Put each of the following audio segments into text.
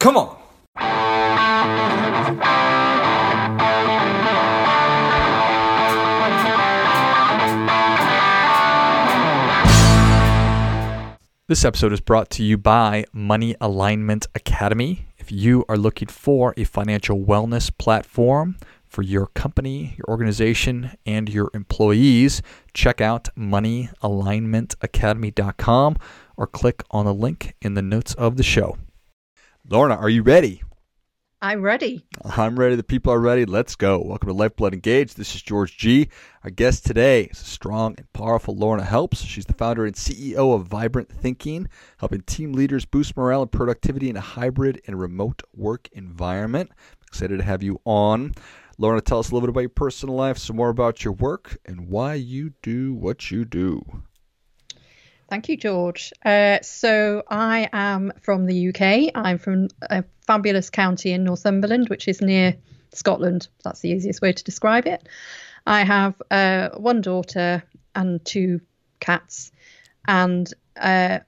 Come on. This episode is brought to you by Money Alignment Academy. If you are looking for a financial wellness platform for your company, your organization, and your employees, check out moneyalignmentacademy.com or click on the link in the notes of the show. Lorna, are you ready? I'm ready. I'm ready. The people are ready. Let's go. Welcome to Lifeblood Engage. This is George G. Our guest today is a strong and powerful Lorna Helps. She's the founder and CEO of Vibrant Thinking, helping team leaders boost morale and productivity in a hybrid and remote work environment. I'm excited to have you on. Lorna, tell us a little bit about your personal life, some more about your work, and why you do what you do. Thank you, George. So I am from the UK. I'm from a fabulous county in Northumberland, which is near Scotland. That's the easiest way to describe it. I have one daughter and two cats. And why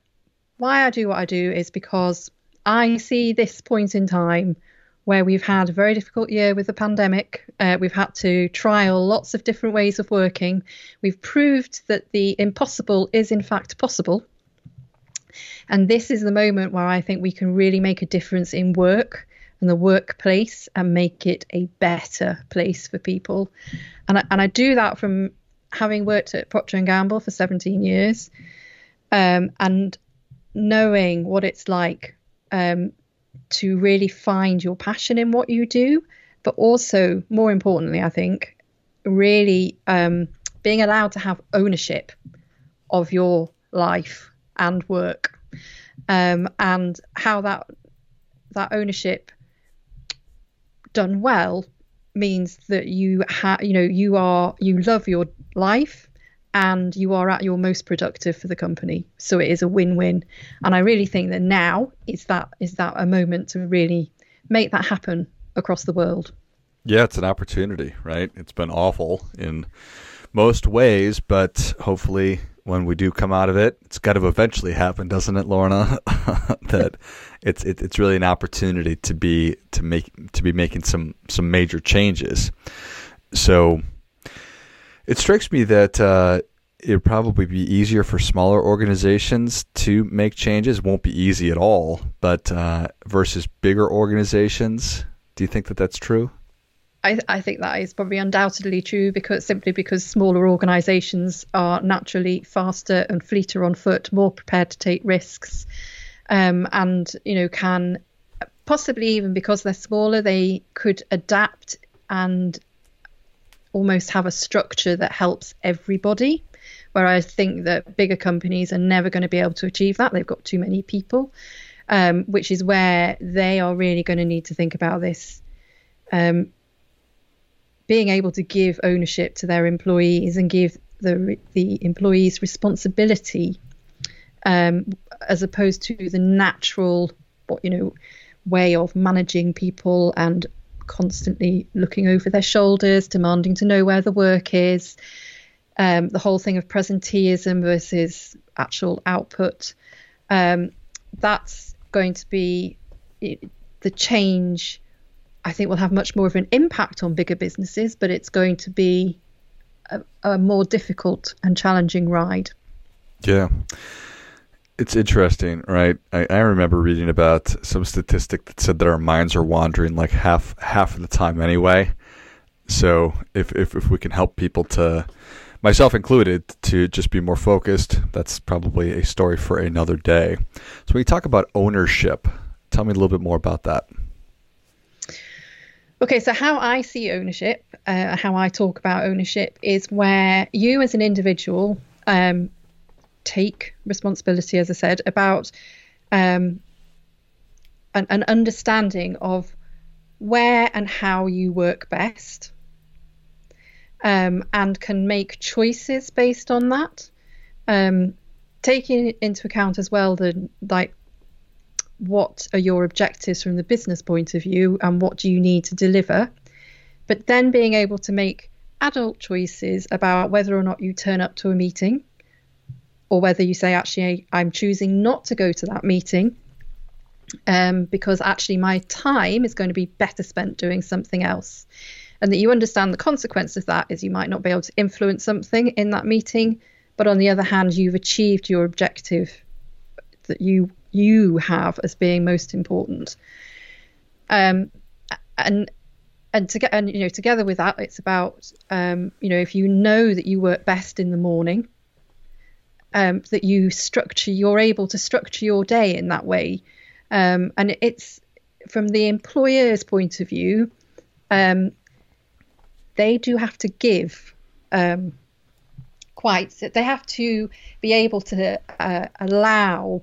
I do what I do is because I see this point in time where we've had a very difficult year with the pandemic. We've had to trial lots of different ways of working. We've proved that the impossible is in fact possible. And this is the moment where I think we can really make a difference in work and the workplace and make it a better place for people. And I do that from having worked at Procter & Gamble for 17 years and knowing what it's like to really find your passion in what you do, but also, more importantly, I think, really being allowed to have ownership of your life and work, and how that ownership done well means that you love your life and you are at your most productive for the company. So it is a win-win. And I really think that now is that a moment to really make that happen across the world. Yeah, it's an opportunity, right? It's been awful in most ways, but hopefully when we do come out of it, it's got to eventually happen, doesn't it, Lorna? That it's really an opportunity to be making some major changes. So it strikes me that it would probably be easier for smaller organizations to make changes. It won't be easy at all, but versus bigger organizations, do you think that that's true? I think that is probably undoubtedly true because smaller organizations are naturally faster and fleeter on foot, more prepared to take risks, and can possibly, even because they're smaller, they could adapt and almost have a structure that helps everybody, where I think that bigger companies are never going to be able to achieve that. They've got too many people, which is where they are really going to need to think about this. Being able to give ownership to their employees and give the employees responsibility, as opposed to the natural way of managing people and constantly looking over their shoulders, demanding to know where the work is, the whole thing of presenteeism versus actual output. That's going to be the change. I think will have much more of an impact on bigger businesses, but it's going to be a more difficult and challenging ride. Yeah. It's interesting, right? I remember reading about some statistic that said that our minds are wandering like half of the time anyway. So if we can help people to, myself included, to just be more focused, that's probably a story for another day. So when you talk about ownership, tell me a little bit more about that. Okay, so how I see ownership, how I talk about ownership, is where you as an individual take responsibility, as I said, about an understanding of where and how you work best, and can make choices based on that, taking into account as well what are your objectives from the business point of view and what do you need to deliver, but then being able to make adult choices about whether or not you turn up to a meeting, or whether you say, actually, I'm choosing not to go to that meeting because actually my time is going to be better spent doing something else. And that you understand the consequence of that is you might not be able to influence something in that meeting, but on the other hand, you've achieved your objective that you have as being most important. Together with that, it's about if you know that you work best in the morning, that you're able to structure your day in that way. And it's from the employer's point of view, they do have to give they have to be able to allow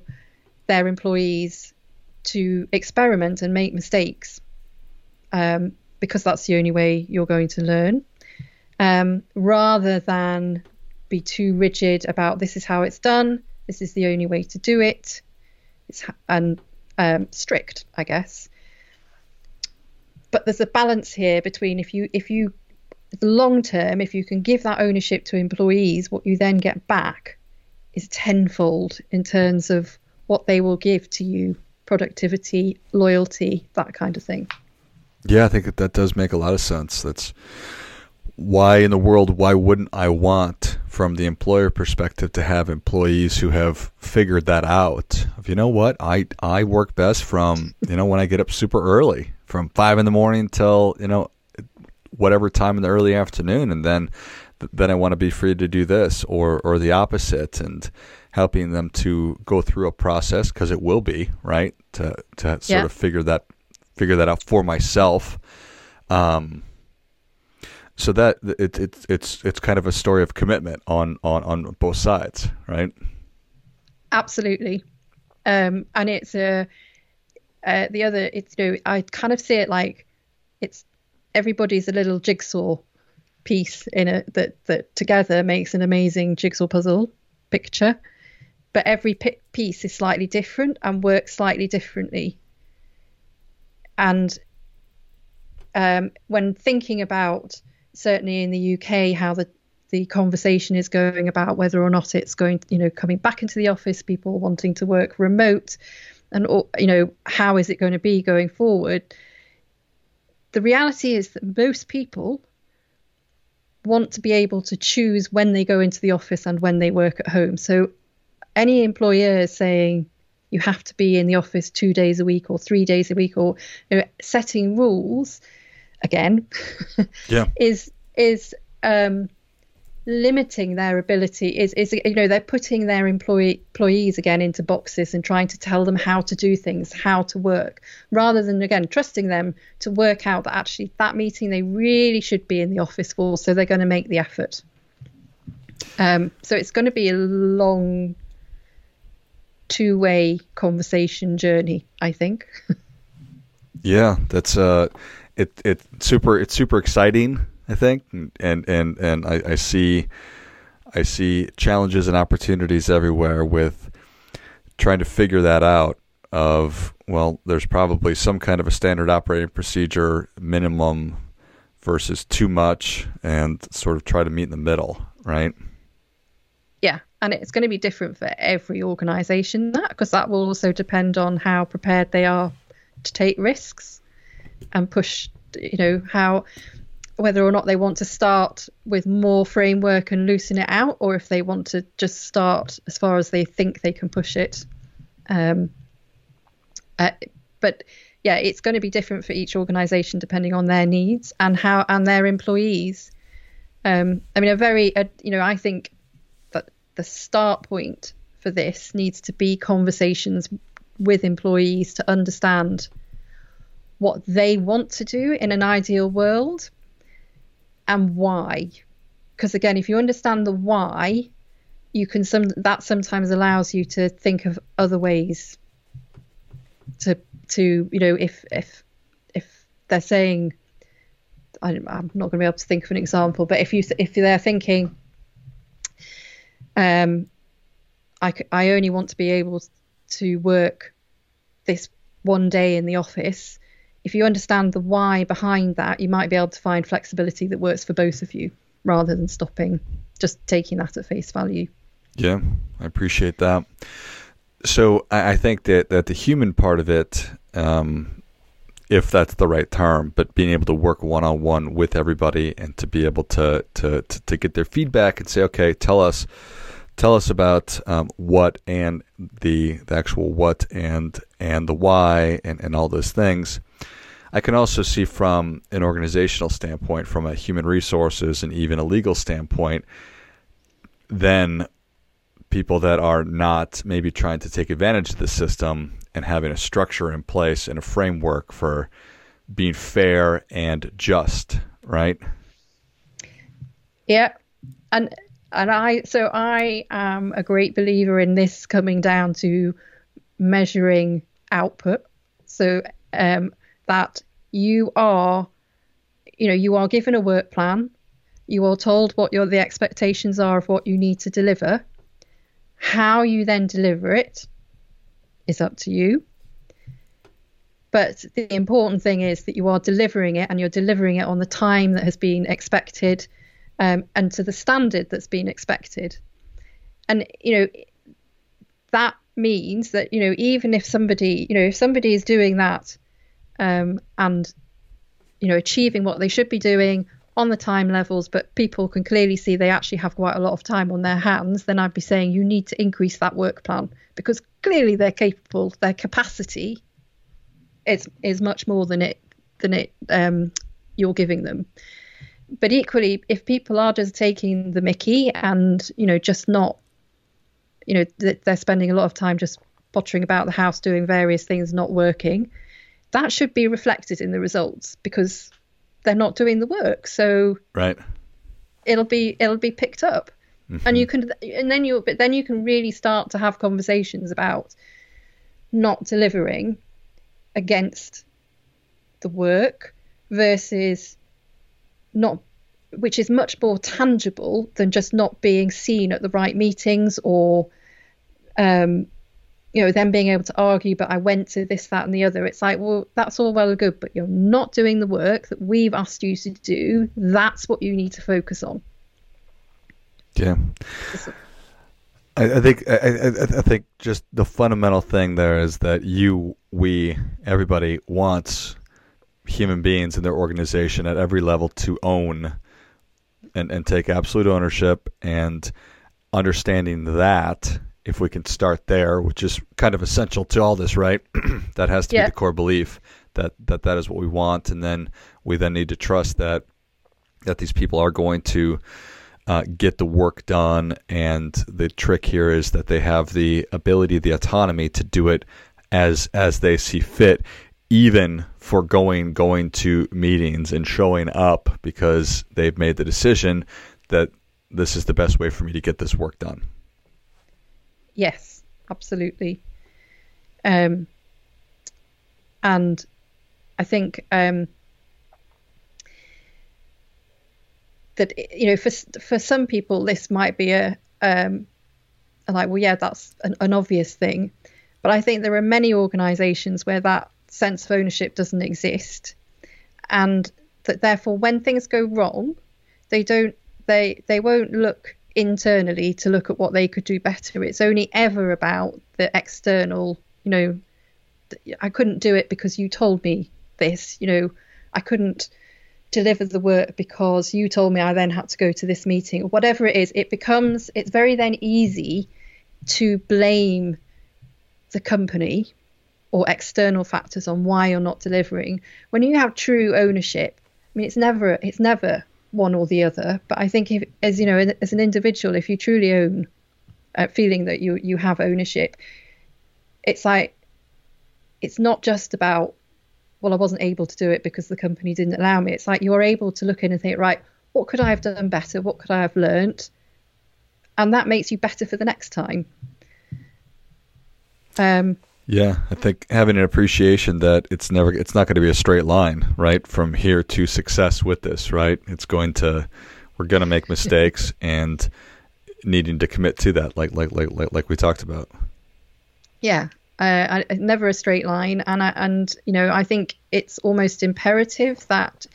their employees to experiment and make mistakes, because that's the only way you're going to learn, rather than be too rigid about this is how it's done, this is the only way to do it, strict, I guess. But there's a balance here between if you the long term, if you can give that ownership to employees, what you then get back is tenfold in terms of what they will give to you, productivity, loyalty, that kind of thing. Yeah, I think that does make a lot of sense. That's why in the world, why wouldn't I want, from the employer perspective, to have employees who have figured that out? Of, you know what, I work best from, when I get up super early, from 5 in the morning till, whatever time in the early afternoon, and then I want to be free to do this or the opposite, and helping them to go through a process, because it will be right to sort of figure that out for myself. So that it's kind of a story of commitment on both sides, right? Absolutely, and it's the other. It's I kind of see it like it's. Everybody's a little jigsaw piece in it that together makes an amazing jigsaw puzzle picture, but every piece is slightly different and works slightly differently. And when thinking about, certainly in the UK, how the conversation is going about whether or not it's going, coming back into the office, people wanting to work remote, and how is it going to be going forward? The reality is that most people want to be able to choose when they go into the office and when they work at home. So any employer is saying you have to be in the office 2 days a week or 3 days a week, or setting rules again, is limiting their ability, is they're putting their employees again into boxes and trying to tell them how to do things, how to work, rather than again trusting them to work out that actually that meeting they really should be in the office for, so they're going to make the effort. So it's going to be a long two-way conversation journey, I think. Yeah, that's it's super exciting, I think, and I see challenges and opportunities everywhere with trying to figure that out. Of, well, there's probably some kind of a standard operating procedure, minimum versus too much, and sort of try to meet in the middle, right? Yeah, and it's going to be different for every organization, that, because that will also depend on how prepared they are to take risks and push, whether or not they want to start with more framework and loosen it out, or if they want to just start as far as they think they can push it. But yeah, it's going to be different for each organization depending on their needs and their employees. I think that the start point for this needs to be conversations with employees to understand what they want to do in an ideal world, and why. Because again, if you understand the why, you can that sometimes allows you to think of other ways to if they're saying, I'm not going to be able to think of an example, but if they're thinking, I only want to be able to work this one day in the office. If you understand the why behind that, you might be able to find flexibility that works for both of you, rather than just taking that at face value. Yeah, I appreciate that. So I think that the human part of it, if that's the right term, but being able to work one-on-one with everybody and to be able to get their feedback and say, okay, tell us about what and the actual what and the why and all those things. I can also see from an organizational standpoint, from a human resources and even a legal standpoint, then people that are not maybe trying to take advantage of the system and having a structure in place and a framework for being fair and just, right? Yeah. And I am a great believer in this coming down to measuring output. So that you are given a work plan, you are told what the expectations are of what you need to deliver. How you then deliver it is up to you. But the important thing is that you are delivering it, and you're delivering it on the time that has been expected, and to the standard that's been expected. And, that means that, even if somebody, if somebody is doing that and, achieving what they should be doing on the time levels, but people can clearly see they actually have quite a lot of time on their hands, then I'd be saying you need to increase that work plan, because clearly they're capable, their capacity is much more than you're giving them. But equally, if people are just taking the mickey and, just not, they're spending a lot of time just pottering about the house, doing various things, not working, that should be reflected in the results, because they're not doing the work. So right, it'll be picked up. Mm-hmm. and then you can really start to have conversations about not delivering against the work versus not, which is much more tangible than just not being seen at the right meetings, or then being able to argue, but I went to this, that, and the other. It's like, well, that's all well and good, but you're not doing the work that we've asked you to do. That's what you need to focus on. Yeah. I think just the fundamental thing there is that everybody wants human beings in their organization at every level to own and take absolute ownership, and understanding that, if we can start there, which is kind of essential to all this, right? That has to be the core belief that is what we want. And then we then need to trust that these people are going to get the work done. And the trick here is that they have the ability, the autonomy to do it as they see fit, even for going to meetings and showing up, because they've made the decision that this is the best way for me to get this work done. Yes, absolutely. And I think that, for some people, this might be that's an obvious thing. But I think there are many organisations where that sense of ownership doesn't exist, and that therefore when things go wrong, they won't look internally to look at what they could do better. It's only ever about the external, I couldn't do it because you told me this, I couldn't deliver the work because you told me I then had to go to this meeting, or whatever it is. It's very then easy to blame the company or external factors on why you're not delivering. When you have true ownership, I mean, it's never one or the other, but I think as an individual, if you truly own feeling that you have ownership, it's like, it's not just about, well, I wasn't able to do it because the company didn't allow me. It's like you're able to look in and think, right, what could I have done better? What could I have learnt? And that makes you better for the next time. Yeah, I think having an appreciation that it's not going to be a straight line, right? From here to success with this, right? We're going to make mistakes, and needing to commit to that, like we talked about. Yeah, never a straight line, and I think it's almost imperative that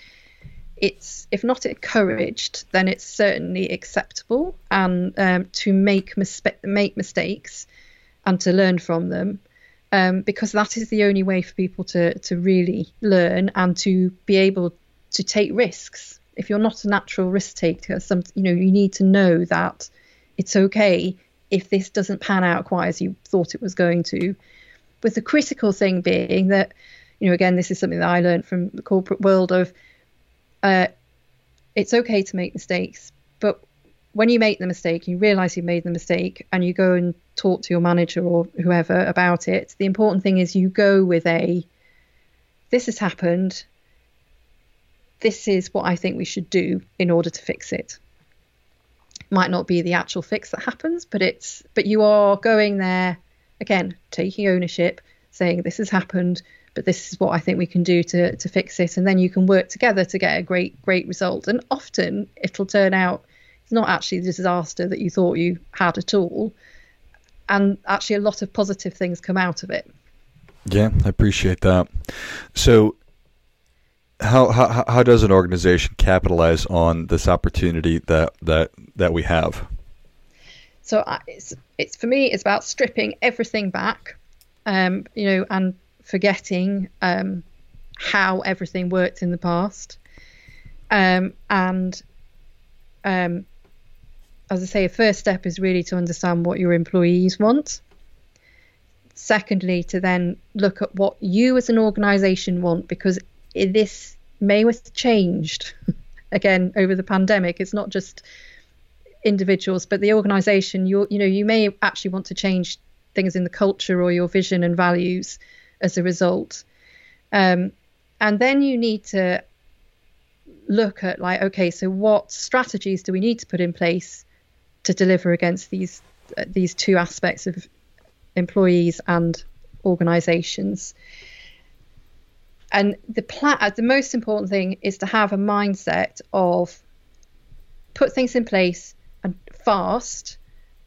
it's, if not encouraged, then it's certainly acceptable, and to make mistakes. and to learn from them, because that is the only way for people to really learn and to be able to take risks. If you're not a natural risk taker, you need to know that it's okay if this doesn't pan out quite as you thought it was going to. With the critical thing being that, again, this is something that I learned from the corporate world of, it's okay to make mistakes, but when you make the mistake, you realize you've made the mistake and you go and talk to your manager or whoever about it. The important thing is you go with this has happened. This is what I think we should do in order to fix it. It might not be the actual fix that happens, but you are going there again, taking ownership, saying this has happened, but this is what I think we can do to fix it. And then you can work together to get a great result. And often it'll turn out it's not actually the disaster that you thought you had at all. And actually a lot of positive things come out of it. Yeah, I appreciate that. So how does an organization capitalize on this opportunity that we have? So it's for me, it's about stripping everything back, and forgetting how everything worked in the past. As I say, a first step is really to understand what your employees want. Secondly, to then look at what you as an organisation want, because this may have changed again over the pandemic. It's not just individuals, but the organisation. You may actually want to change things in the culture or your vision and values as a result. And then you need to look at so what strategies do we need to put in place to deliver against these two aspects of employees and organizations. And the most important thing is to have a mindset of put things in place and fast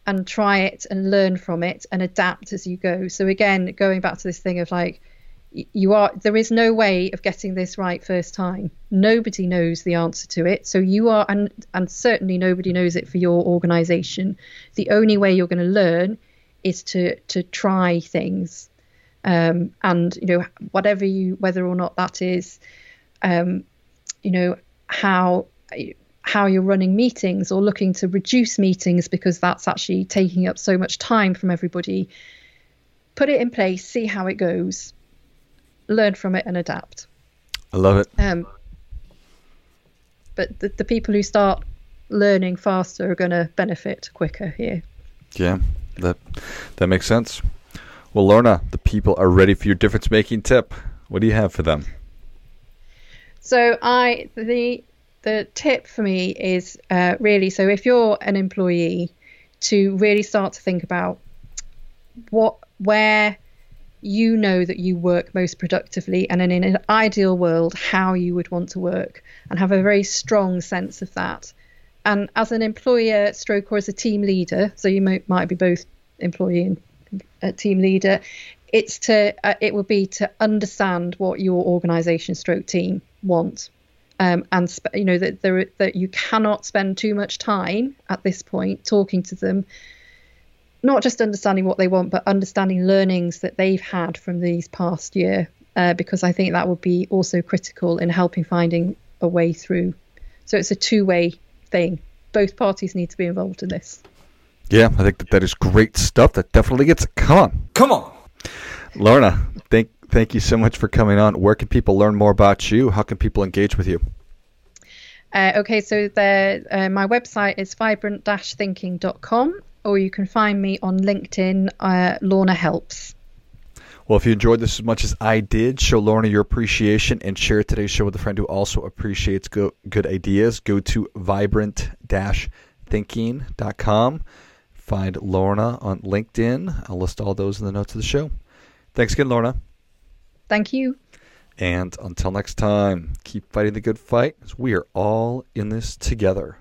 and try it and learn from it and adapt as you go. So again, going back to this thing of there is no way of getting this right first time. Nobody knows the answer to it. So you are, and certainly nobody knows it for your organization. The only way you're going to learn is to try things. Whether or not that is, how you're running meetings or looking to reduce meetings because that's actually taking up so much time from everybody. Put it in place, see how it goes, learn from it and adapt. I love it. But the people who start learning faster are going to benefit quicker here. Yeah, that makes sense. Well, Lorna, the people are ready for your difference-making tip. What do you have for them? So the tip for me is really, so if you're an employee, to really start to think about where you know that you work most productively, and in an ideal world, how you would want to work, and have a very strong sense of that. And as an employer / or as a team leader, so you might be both employee and team leader, it would be to understand what your organisation / team want. That you cannot spend too much time at this point talking to them, not just understanding what they want, but understanding learnings that they've had from these past year, because I think that would be also critical in helping finding a way through. So it's a two-way thing. Both parties need to be involved in this. Yeah, I think that is great stuff. That definitely gets it. Come on. Lorna, thank you so much for coming on. Where can people learn more about you? How can people engage with you? So my website is vibrant-thinking.com, or you can find me on LinkedIn, Lorna Helps. Well, if you enjoyed this as much as I did, show Lorna your appreciation and share today's show with a friend who also appreciates good ideas. Go to vibrant-thinking.com. Find Lorna on LinkedIn. I'll list all those in the notes of the show. Thanks again, Lorna. Thank you. And until next time, keep fighting the good fight, because we are all in this together.